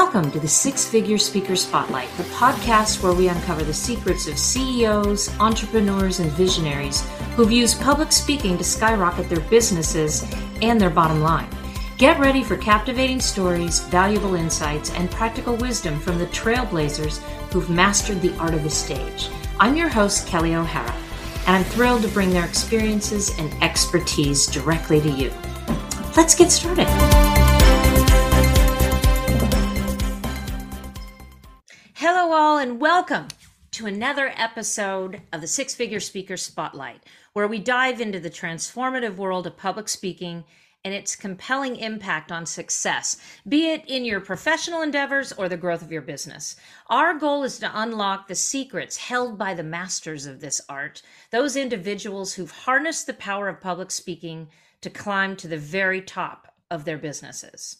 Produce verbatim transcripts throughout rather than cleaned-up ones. Welcome to the Six Figure Speaker Spotlight, the podcast where we uncover the secrets of C E Os, entrepreneurs, and visionaries who've used public speaking to skyrocket their businesses and their bottom line. Get ready for captivating stories, valuable insights, and practical wisdom from the trailblazers who've mastered the art of the stage. I'm your host, Kelly O'Hara, and I'm thrilled to bring their experiences and expertise directly to you. Let's get started. Hello all, and welcome to another episode of the Six Figure Speaker Spotlight, where we dive into the transformative world of public speaking and its compelling impact on success, be it in your professional endeavors or the growth of your business. Our goal is to unlock the secrets held by the masters of this art, those individuals who've harnessed the power of public speaking to climb to the very top of their businesses.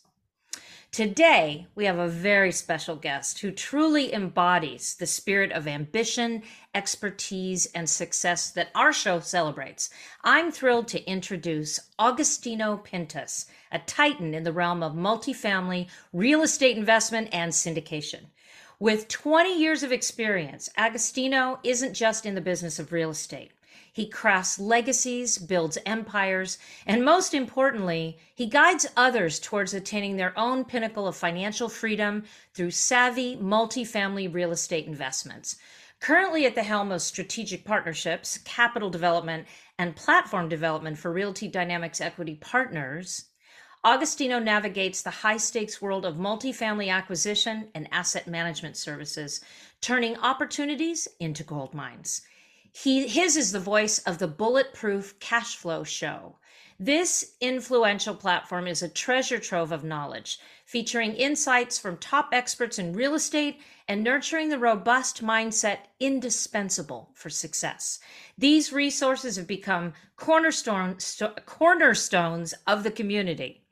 Today, we have a very special guest who truly embodies the spirit of ambition, expertise, and success that our show celebrates. I'm thrilled to introduce Agostino Pintus, a titan in the realm of multifamily, real estate investment, and syndication. With twenty years of experience, Agostino isn't just in the business of real estate. He crafts legacies, builds empires, and most importantly, he guides others towards attaining their own pinnacle of financial freedom through savvy multifamily real estate investments. Currently at the helm of strategic partnerships, capital development, and platform development for Realty Dynamics Equity Partners, Agostino navigates the high-stakes world of multifamily acquisition and asset management services, turning opportunities into gold mines. He, his is the voice of the Bulletproof Cashflow Show. This influential platform is a treasure trove of knowledge, featuring insights from top experts in real estate and nurturing the robust mindset indispensable for success. These resources have become cornerstone, st- cornerstones of the community,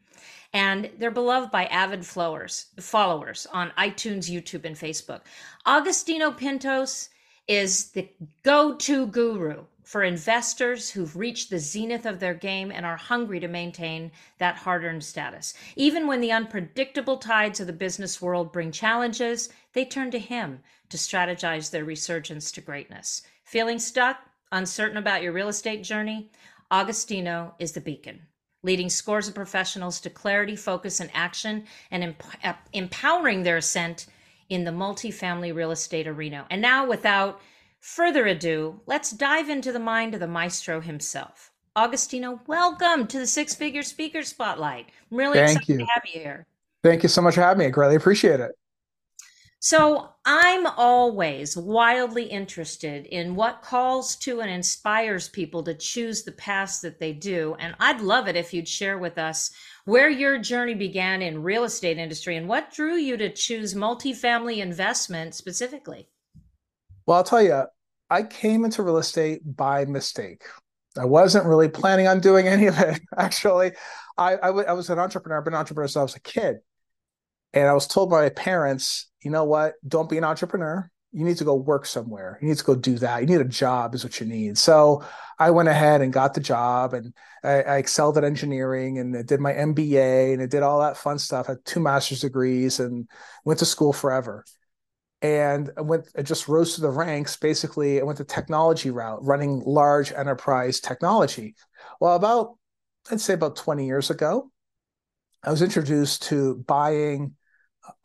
and they're beloved by avid followers, followers on iTunes, YouTube, and Facebook. Agostino Pintus is the go-to guru for investors who've reached the zenith of their game and are hungry to maintain that hard-earned status. Even when the unpredictable tides of the business world bring challenges, they turn to him to strategize their resurgence to greatness. Feeling stuck, uncertain about your real estate journey? Agostino is the beacon, leading scores of professionals to clarity, focus, and action, and emp- empowering their ascent in the multifamily real estate arena. And now, without further ado, let's dive into the mind of the maestro himself. Agostino, welcome to the Six Figure Speaker Spotlight. I'm really Thank excited you. to have you here. Thank you so much for having me. I greatly appreciate it. So I'm always wildly interested in what calls to and inspires people to choose the paths that they do. And I'd love it if you'd share with us where your journey began in real estate industry and what drew you to choose multifamily investment specifically. Well, I'll tell you, I came into real estate by mistake. I wasn't really planning on doing any of it, actually. I, I, w- I was an entrepreneur. I've been an entrepreneur since I was a kid. And I was told by my parents, you know what, don't be an entrepreneur. You need to go work somewhere. You need to go do that. You need a job is what you need. So I went ahead and got the job, and I, I excelled at engineering, and I did my M B A, and I did all that fun stuff. I had two master's degrees and went to school forever. And I went, I just rose to the ranks. Basically, I went the technology route, running large enterprise technology. Well, about, I'd say about twenty years ago, I was introduced to buying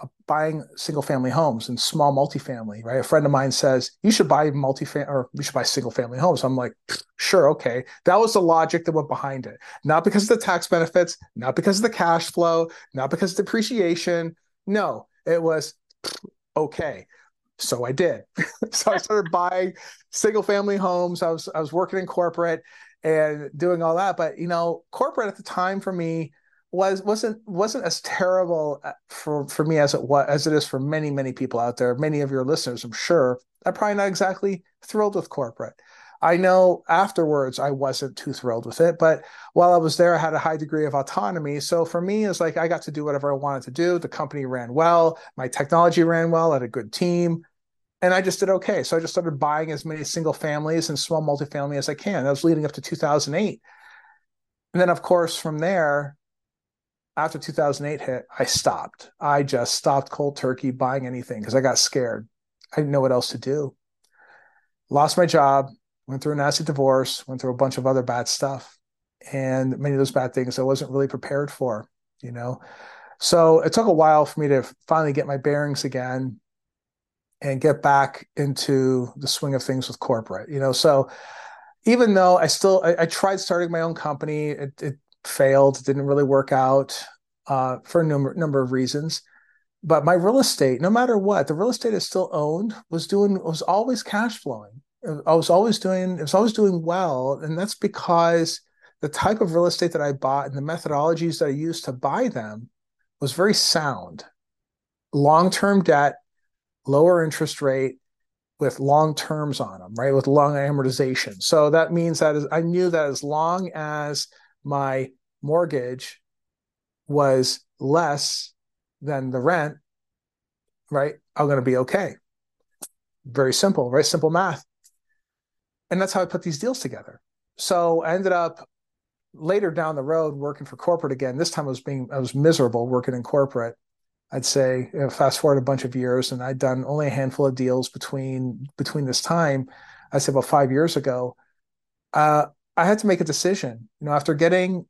Uh, buying single-family homes and small multifamily, right? A friend of mine says, you should buy multifamily, or you should buy single-family homes. I'm like, sure, okay. That was the logic that went behind it. Not because of the tax benefits, not because of the cash flow, not because of depreciation. No, it was, okay. So I did. So I started buying single-family homes. I was I was working in corporate and doing all that. But, you know, corporate at the time for me, was wasn't wasn't as terrible for, for me as it was as it is for many many people out there. Many of your listeners, I'm sure, are probably not exactly thrilled with corporate. I know afterwards I wasn't too thrilled with it, but while I was there, I had a high degree of autonomy. So for me, it's like I got to do whatever I wanted to do. The company ran well, my technology ran well, I had a good team, and I just did okay. So I just started buying as many single families and small multifamily as I can. That was leading up to two thousand eight, and then of course from there, after two thousand eight hit, I stopped. I just stopped cold turkey buying anything because I got scared. I didn't know what else to do. Lost my job, went through a nasty divorce, went through a bunch of other bad stuff. And many of those bad things I wasn't really prepared for, you know? So it took a while for me to finally get my bearings again and get back into the swing of things with corporate, you know? So even though I still, I, I tried starting my own company, it, it failed, it didn't really work out uh, for a number, number of reasons. But my real estate, no matter what, the real estate is still owned, was doing, was always cash flowing. I was always doing, it was always doing well. And that's because the type of real estate that I bought and the methodologies that I used to buy them was very sound. Long-term debt, lower interest rate with long terms on them, right? With long amortization. So that means that is, I knew that as long as my mortgage was less than the rent, right, I'm going to be okay. Very simple, very simple math. And that's how I put these deals together. So I ended up later down the road working for corporate again. This time I was being, I was miserable working in corporate. I'd say, you know, fast forward a bunch of years, and I'd done only a handful of deals between between this time. I said about five years ago, uh, I had to make a decision. You know, after getting,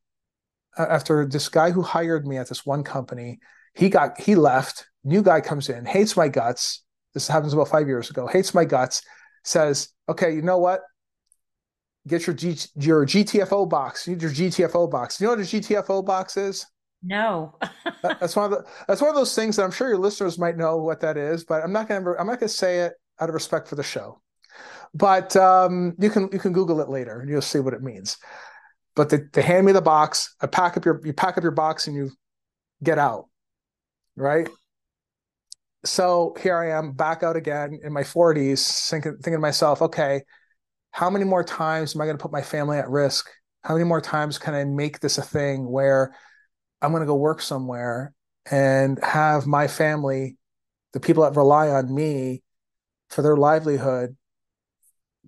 uh, after this guy who hired me at this one company, he got, he left. New guy comes in, hates my guts. This happens about five years ago. Hates my guts. Says, okay, you know what? Get your G, your G T F O box. You need your G T F O box. You know what a G T F O box is? No. That's one of the, that's one of those things that I'm sure your listeners might know what that is, but I'm not going to, I'm not going to say it out of respect for the show, but um, you can, you can Google it later and you'll see what it means. But they, they hand me the box. I pack up your, you pack up your box and you get out. Right. So here I am back out again in my forties thinking, thinking to myself, okay, how many more times am I going to put my family at risk? How many more times can I make this a thing where I'm going to go work somewhere and have my family, the people that rely on me for their livelihood,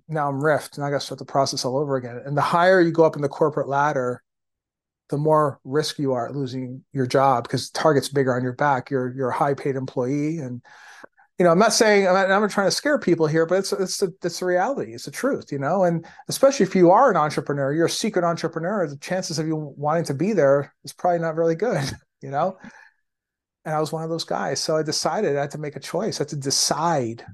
now I'm riffed and I got to start the process all over again. And the higher you go up in the corporate ladder, the more risk you are at losing your job because the target's bigger on your back. You're, you're a high paid employee. And, you know, I'm not saying, I'm not, I'm not trying to scare people here, but it's, it's the, it's the reality. It's the truth, you know, and especially if you are an entrepreneur, you're a secret entrepreneur, the chances of you wanting to be there is probably not really good, you know? And I was one of those guys. So I decided I had to make a choice. I had to decide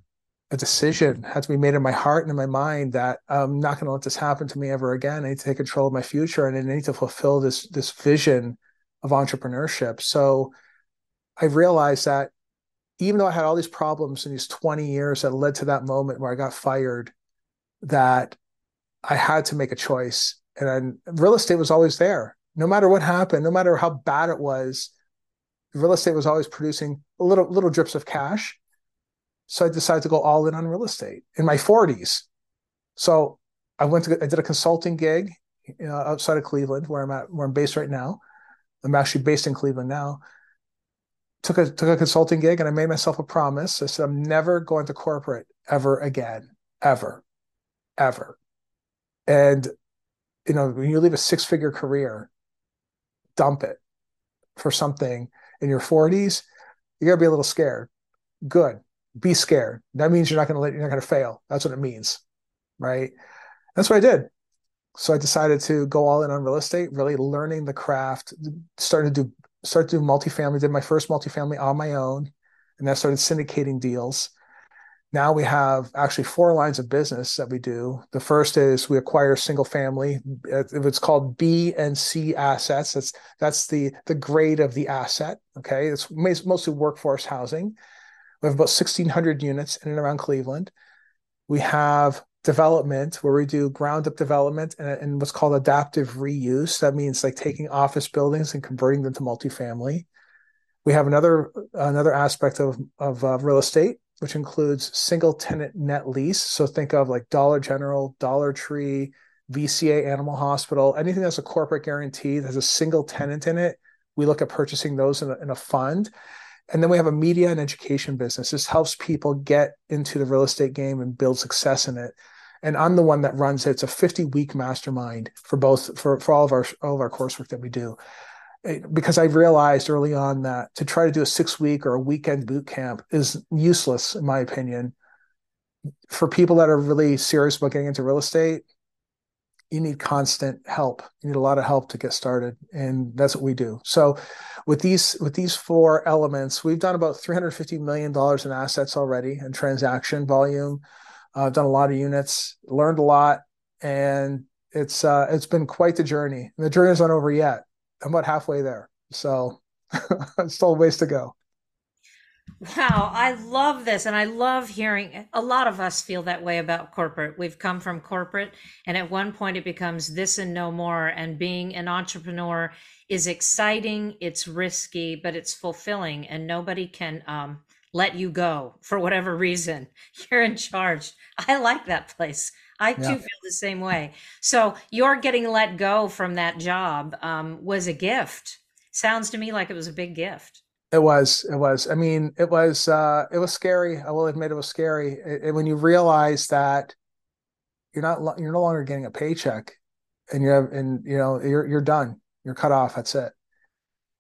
a decision. It had to be made in my heart and in my mind that I'm not going to let this happen to me ever again. I need to take control of my future and I need to fulfill this, this vision of entrepreneurship. So I realized that even though I had all these problems in these twenty years that led to that moment where I got fired, that I had to make a choice. And I, real estate was always there. No matter what happened, no matter how bad it was, real estate was always producing little, little drips of cash. So I decided to go all in on real estate in my forties. So I went to, I did a consulting gig you know, outside of Cleveland where I'm at, where I'm based right now. I'm actually based in Cleveland now. Took a took a consulting gig and I made myself a promise. I said, I'm never going to corporate ever again, ever, ever. And, you know, when you leave a six-figure career, dump it for something in your forties, you got to be a little scared. Good. Be scared. That means you're not going to let, you're not going to fail. That's what it means, right? That's what I did. So I decided to go all in on real estate, really learning the craft, starting to do started doing multifamily, did my first multifamily on my own, and I started syndicating deals. Now we have actually four lines of business that we do. The first is we acquire single family. It's called B and C assets. That's that's the, the grade of the asset, okay? It's mostly workforce housing. We have about sixteen hundred units in and around Cleveland. We have development where we do ground up development and, and what's called adaptive reuse. That means like taking office buildings and converting them to multifamily. We have another another aspect of, of uh, real estate, which includes single tenant net lease. So think of like Dollar General, Dollar Tree, V C A, Animal Hospital, anything that's a corporate guarantee that has a single tenant in it. We look at purchasing those in a, in a fund. And then we have a media and education business. This helps people get into the real estate game and build success in it. And I'm the one that runs it. It's a fifty-week mastermind for both for, for all of our all of our coursework that we do. because I realized early on that to try to do a six-week or a weekend boot camp is useless, in my opinion. For people that are really serious about getting into real estate, you need constant help. You need a lot of help to get started, and that's what we do. So with these with these four elements, we've done about three hundred fifty million dollars in assets already in transaction volume. I've uh, done a lot of units, learned a lot, and it's uh, it's been quite the journey. And the journey is not over yet. I'm about halfway there. So still a ways to go. Wow, I love this. And I love hearing, a lot of us feel that way about corporate. We've come from corporate, and at one point it becomes this and no more. And being an entrepreneur is exciting, it's risky, but it's fulfilling, and nobody can um, let you go for whatever reason. You're in charge. I like that place. I too yeah. feel the same way. So your getting let go from that job um, was a gift. Sounds to me like it was a big gift. It was, it was, I mean, it was, uh, it was scary. I will admit it was scary. And when you realize that you're not, you're no longer getting a paycheck, and you have, and you know, you're, you're done, you're cut off. That's it.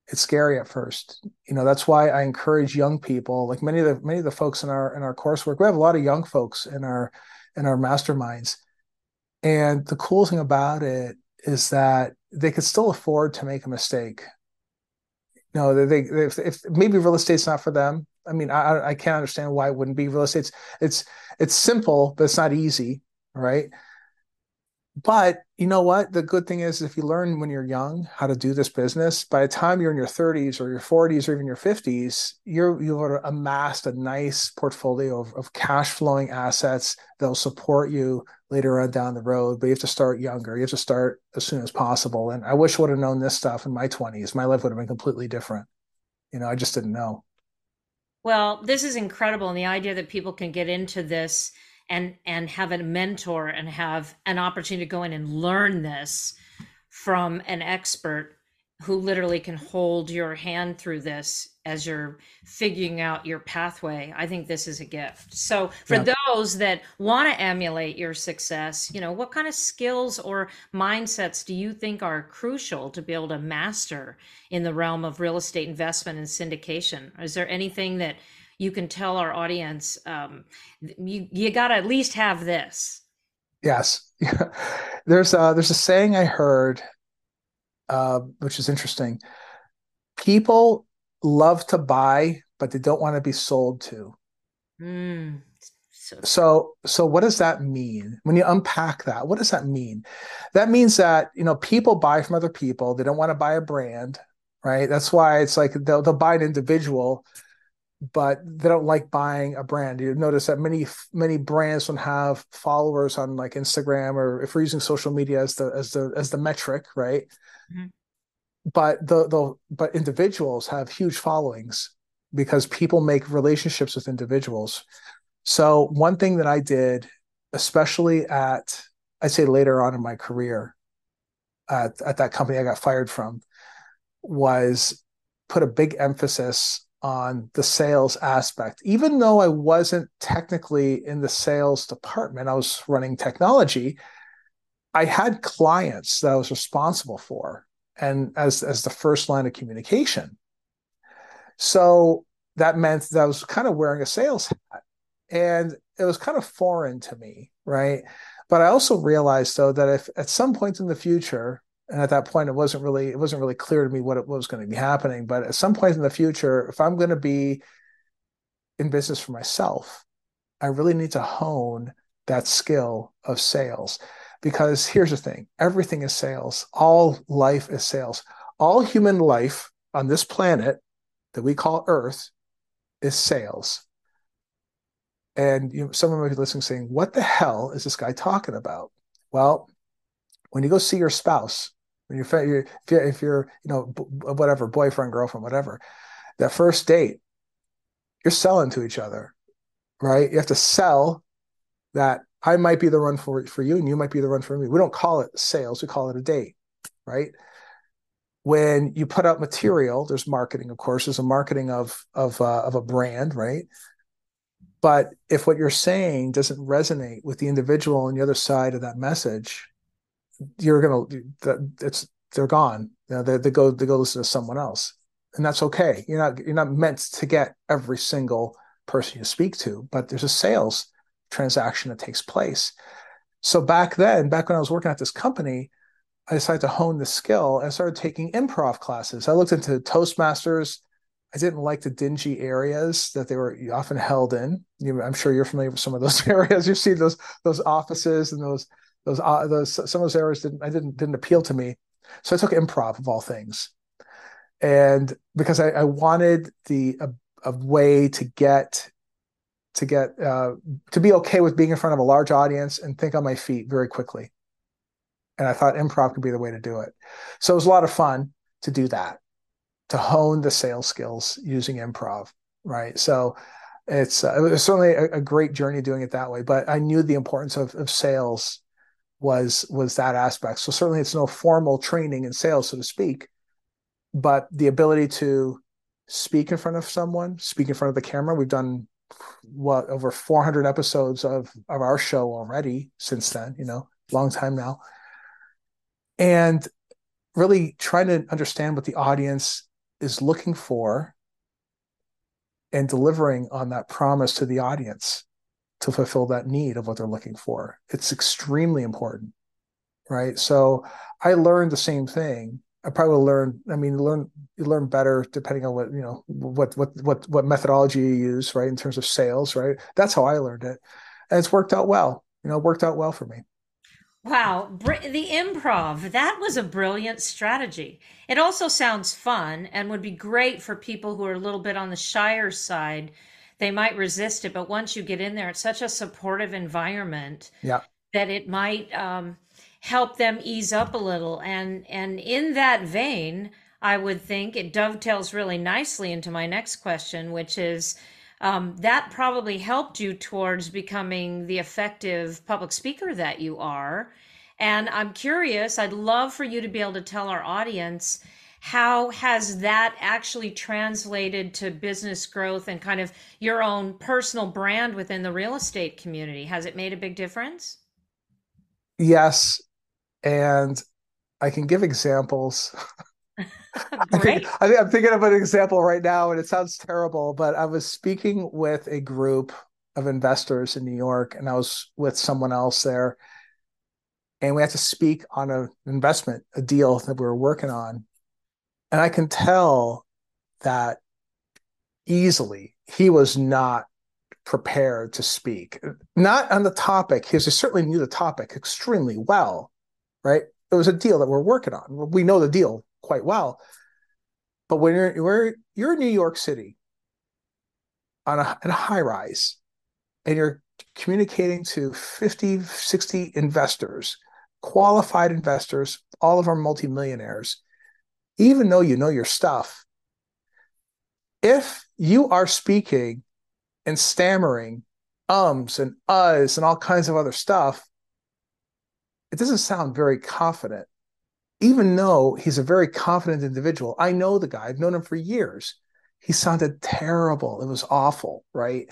It's scary at first. You know, that's why I encourage young people, like many of the, many of the folks in our, in our coursework, we have a lot of young folks in our, in our masterminds. And the cool thing about it is that they could still afford to make a mistake. No, they, they if, if maybe real estate's not for them. I mean, I I can't understand why it wouldn't be. Real estate's it's it's simple, but it's not easy, right? But you know what? The good thing is, if you learn when you're young how to do this business, by the time you're in your thirties or your forties or even your fifties, you're you've amassed a nice portfolio of, of cash flowing assets that'll support you later on down the road. But you have to start younger. You have to start as soon as possible. And I wish I would have known this stuff in my twenties. My life would have been completely different. You know, I just didn't know. Well, this is incredible. And the idea that people can get into this and and have a mentor and have an opportunity to go in and learn this from an expert who literally can hold your hand through this as you're figuring out your pathway. I think this is a gift. So for yeah. those that want to emulate your success, you know, what kind of skills or mindsets do you think are crucial to be able to master in the realm of real estate investment and syndication? Is there anything that you can tell our audience, um, you, you got to at least have this? Yes. there's a, there's a saying I heard, uh, which is interesting. People love to buy, but they don't want to be sold to. Mm, so, so, so what does that mean? When you unpack that, what does that mean? That means that, you know, people buy from other people. They don't want to buy a brand, right? That's why it's like they'll, they'll buy an individual, but they don't like buying a brand. You notice that many, many brands don't have followers on like Instagram, or if we're using social media as the, as the, as the metric, right? Mm-hmm. But the, the, but individuals have huge followings because people make relationships with individuals. So one thing that I did, especially at, I'd say later on in my career at, at that company I got fired from, was put a big emphasis on the sales aspect. Even though I wasn't technically in the sales department, I was running technology, I had clients that I was responsible for, and as, as the first line of communication. So that meant that I was kind of wearing a sales hat, and it was kind of foreign to me, right? But I also realized though that if at some point in the future, and at that point, it wasn't really it wasn't really clear to me what, it, what was going to be happening. But at some point in the future, if I'm going to be in business for myself, I really need to hone that skill of sales. Because here's the thing, everything is sales. All life is sales. All human life on this planet that we call Earth is sales. And you know, someone might be listening saying, what the hell is this guy talking about? Well, when you go see your spouse, when you're, if you're, if you're, you know, whatever, boyfriend, girlfriend, whatever, that first date, you're selling to each other, right? You have to sell that I might be the one for, for you, and you might be the one for me. We don't call it sales. We call it a date, right? When you put out material, there's marketing, of course, there's a marketing of, of, uh, of a brand, right? But if what you're saying doesn't resonate with the individual on the other side of that message, you're going to, it's they're gone. You know, they, they go they go listen to someone else, and that's okay. You're not you're not meant to get every single person you speak to, but there's a sales transaction that takes place. So back then, back when I was working at this company, I decided to hone the skill and started taking improv classes. I looked into Toastmasters. I didn't like the dingy areas that they were often held in. You, I'm sure you're familiar with some of those areas. You see those those offices and those those uh, those some of those areas didn't I didn't didn't appeal to me. So I took improv of all things, and because I, I wanted the a, a way to get to get uh, to be okay with being in front of a large audience and think on my feet very quickly. And I thought improv could be the way to do it. So it was a lot of fun to do that, to hone the sales skills using improv, right? So it's uh, it was certainly a, a great journey doing it that way, but I knew the importance of, of sales was, was that aspect. So certainly it's no formal training in sales, so to speak, but the ability to speak in front of someone, speak in front of the camera. We've done, what, over four hundred episodes of, of our show already since then, you know, long time now. And really trying to understand what the audience is looking for and delivering on that promise to the audience to fulfill that need of what they're looking for. It's extremely important, right? So I learned the same thing. I probably learned, I mean, learn, you learn better depending on what, you know, what, what, what, what methodology you use, right? In terms of sales, right? That's how I learned it. And it's worked out well, you know, it worked out well for me. Wow. The improv, that was a brilliant strategy. It also sounds fun and would be great for people who are a little bit on the shyer side. They might resist it, but once you get in there, it's such a supportive environment yeah. that it might um, help them ease up a little. And, and in that vein, I would think it dovetails really nicely into my next question, which is um, that probably helped you towards becoming the effective public speaker that you are. And I'm curious, I'd love for you to be able to tell our audience, how has that actually translated to business growth and kind of your own personal brand within the real estate community? Has it made a big difference? Yes. And I can give examples. I think, I think I'm thinking of an example right now, and it sounds terrible, but I was speaking with a group of investors in New York, and I was with someone else there. And we had to speak on an investment, a deal that we were working on. And I can tell that easily he was not prepared to speak, not on the topic. He, was, he certainly knew the topic extremely well, right? It was a deal that we're working on. We know the deal quite well. But when you're, we're, you're in New York City on a, on a high rise and you're communicating to fifty, sixty investors, qualified investors, all of our multimillionaires, even though you know your stuff, if you are speaking and stammering ums and uhs and all kinds of other stuff, it doesn't sound very confident, even though he's a very confident individual. I know the guy. I've known him for years. He sounded terrible. It was awful, right?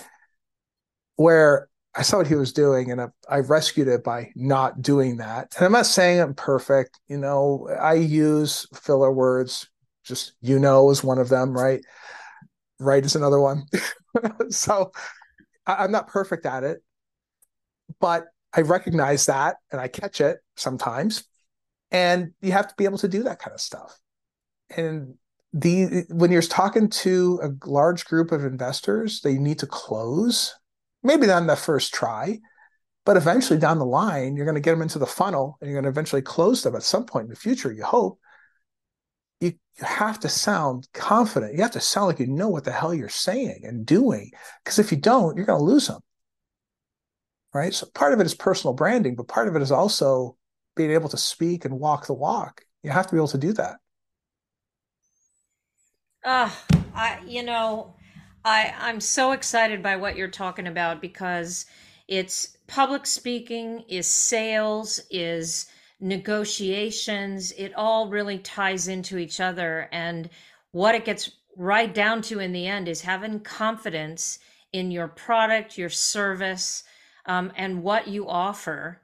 Where I saw what he was doing, and I, I rescued it by not doing that. And I'm not saying I'm perfect. You know, I use filler words. Just, you know, is one of them, right? Right is another one. So I, I'm not perfect at it, but I recognize that and I catch it sometimes. And you have to be able to do that kind of stuff. And the when you're talking to a large group of investors, they need to close. Maybe not in the first try, but eventually down the line, you're going to get them into the funnel and you're going to eventually close them at some point in the future, you hope. You, you have to sound confident. You have to sound like you know what the hell you're saying and doing, because if you don't, you're going to lose them, right? So part of it is personal branding, but part of it is also being able to speak and walk the walk. You have to be able to do that. Uh, I, you know... I, I'm so excited by what you're talking about, because it's public speaking, is sales, is negotiations. It all really ties into each other. And what it gets right down to in the end is having confidence in your product, your service, um, and what you offer.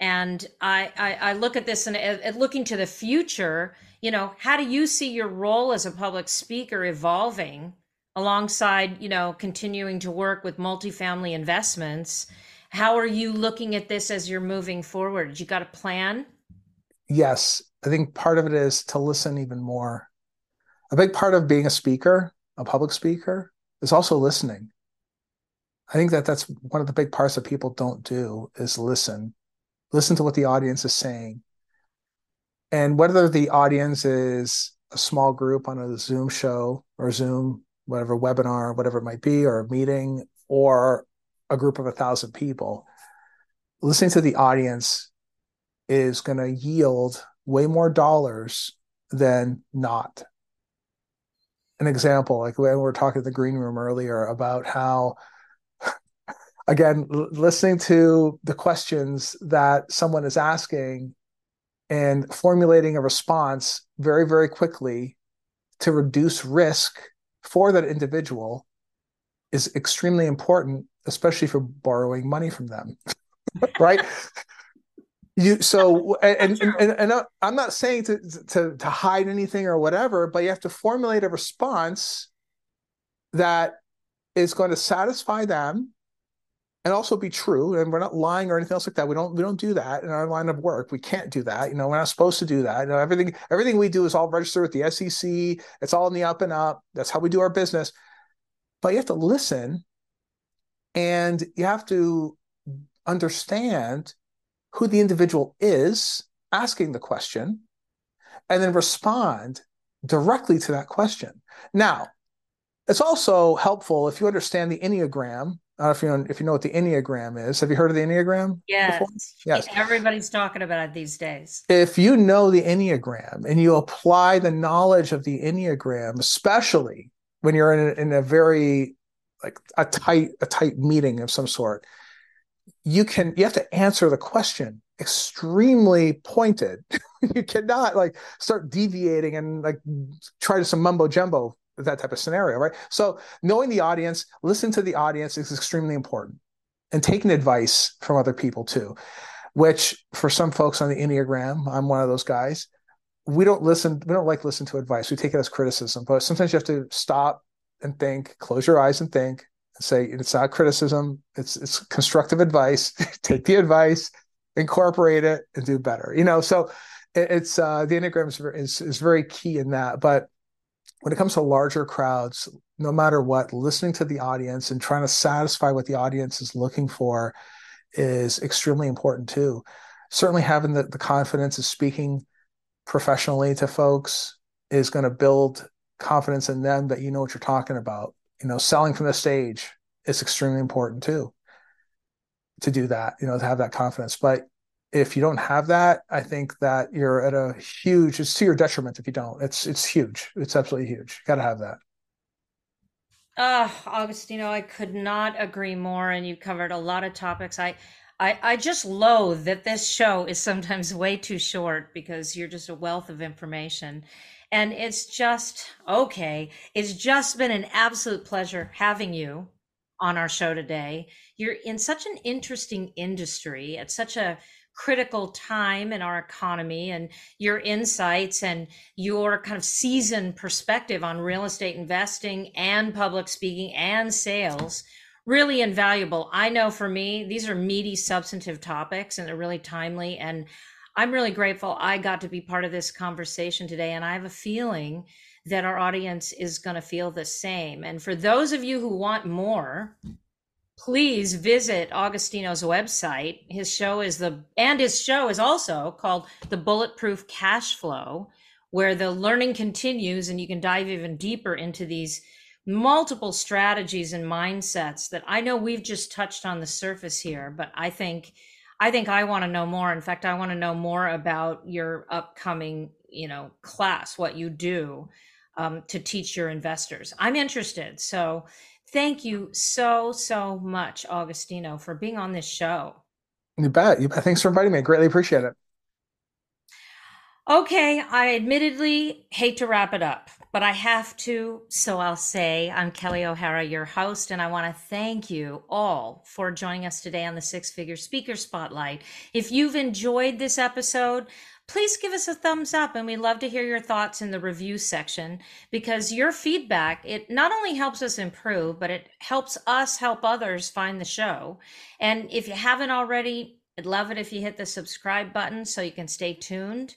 And I, I, I look at this and uh, looking to the future, you know, how do you see your role as a public speaker evolving alongside, you know, continuing to work with multifamily investments? How are you looking at this as you're moving forward? You got a plan? Yes. I think part of it is to listen even more. A big part of being a speaker, a public speaker, is also listening. I think that that's one of the big parts that people don't do is listen. Listen to what the audience is saying. And whether the audience is a small group on a Zoom show or Zoom, whatever webinar, whatever it might be, or a meeting, or a group of a thousand people, listening to the audience is going to yield way more dollars than not. An example, like when we were talking in the green room earlier about how, again, listening to the questions that someone is asking and formulating a response very, very quickly to reduce risk for that individual is extremely important, especially for borrowing money from them, right? You so and and, and and I'm not saying to to to hide anything or whatever, but you have to formulate a response that is going to satisfy them and also be true. And we're not lying or anything else like that. We don't we don't do that in our line of work. We can't do that. You know, we're not supposed to do that. You know, everything everything we do is all registered with the S E C. It's all in the up and up. That's how we do our business. But you have to listen, and you have to understand who the individual is asking the question, and then respond directly to that question. Now, it's also helpful if you understand the Enneagram. Uh, if you know, if you know what the Enneagram is, have you heard of the Enneagram? Yes. Before? Yes. Everybody's talking about it these days. If you know the Enneagram and you apply the knowledge of the Enneagram, especially when you're in a, in a very like a tight a tight meeting of some sort, you can you have to answer the question extremely pointed. You cannot like start deviating and like try to some mumbo jumbo. That type of scenario, right? So knowing the audience, listening to the audience is extremely important, and taking advice from other people too, which for some folks on the Enneagram, I'm one of those guys, we don't listen, we don't like listen to advice. We take it as criticism, but sometimes you have to stop and think, close your eyes and think and say, it's not criticism. It's, it's constructive advice. Take the advice, incorporate it, and do better. You know, so it, it's, uh, the Enneagram is, is, is very key in that, but when it comes to larger crowds, no matter what, listening to the audience and trying to satisfy what the audience is looking for is extremely important too. Certainly having the, the confidence of speaking professionally to folks is going to build confidence in them that you know what you're talking about. You know, selling from the stage is extremely important too, to do that, you know, to have that confidence. But if you don't have that, I think that you're at a huge, it's to your detriment if you don't. It's it's huge. It's absolutely huge. Got to have that. Uh, Agostino, I could not agree more. And you covered a lot of topics. I, I, I just loathe that this show is sometimes way too short because you're just a wealth of information. And it's just, okay. It's just been an absolute pleasure having you on our show today. You're in such an interesting industry at such a critical time in our economy, and your insights and your kind of seasoned perspective on real estate investing and public speaking and sales, really invaluable. I know for me, these are meaty, substantive topics, and they're really timely. And I'm really grateful I got to be part of this conversation today. And I have a feeling that our audience is going to feel the same. And for those of you who want more, please visit Agostino's website. His show is the, and his show is also called The Bulletproof Cashflow, where the learning continues and you can dive even deeper into these multiple strategies and mindsets that I know we've just touched on the surface here, but I think, I think I want to know more. In fact, I want to know more about your upcoming, you know, class, what you do um, to teach your investors. I'm interested. So thank you so, so much, Agostino, for being on this show. You bet. You bet. Thanks for inviting me. I greatly appreciate it. Okay. I admittedly hate to wrap it up. but I have to. So I'll say I'm Kelly O'Hara, your host, and I want to thank you all for joining us today on the Six Figure Speaker Spotlight. If you've enjoyed this episode, please give us a thumbs up, and we'd love to hear your thoughts in the review section, because your feedback, it not only helps us improve, but it helps us help others find the show. And if you haven't already, I'd love it if you hit the subscribe button so you can stay tuned.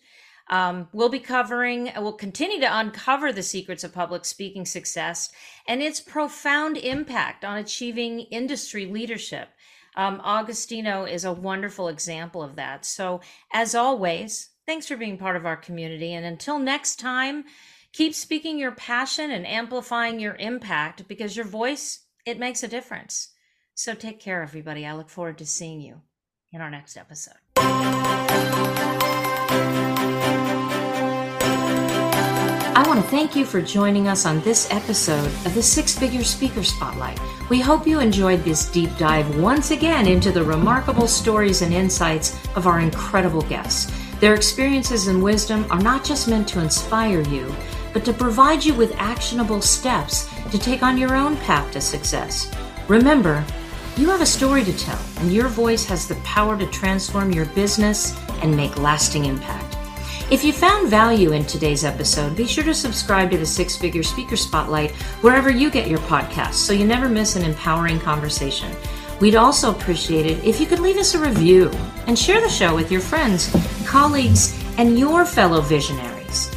Um, we'll be covering, we'll continue to uncover the secrets of public speaking success and its profound impact on achieving industry leadership. Um, Agostino is a wonderful example of that. So as always, thanks for being part of our community. And until next time, keep speaking your passion and amplifying your impact, because your voice, it makes a difference. So take care, everybody. I look forward to seeing you in our next episode. I want to thank you for joining us on this episode of the Six Figure Speaker Spotlight. We hope you enjoyed this deep dive once again into the remarkable stories and insights of our incredible guests. Their experiences and wisdom are not just meant to inspire you, but to provide you with actionable steps to take on your own path to success. Remember, you have a story to tell, and your voice has the power to transform your business and make lasting impact. If you found value in today's episode, be sure to subscribe to the Six Figure Speaker Spotlight wherever you get your podcasts, so you never miss an empowering conversation. We'd also appreciate it if you could leave us a review and share the show with your friends, colleagues, and your fellow visionaries.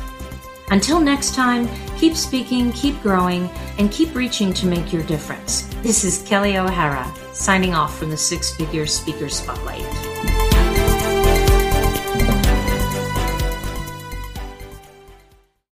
Until next time, keep speaking, keep growing, and keep reaching to make your difference. This is Kelly O'Hara, signing off from the Six Figure Speaker Spotlight.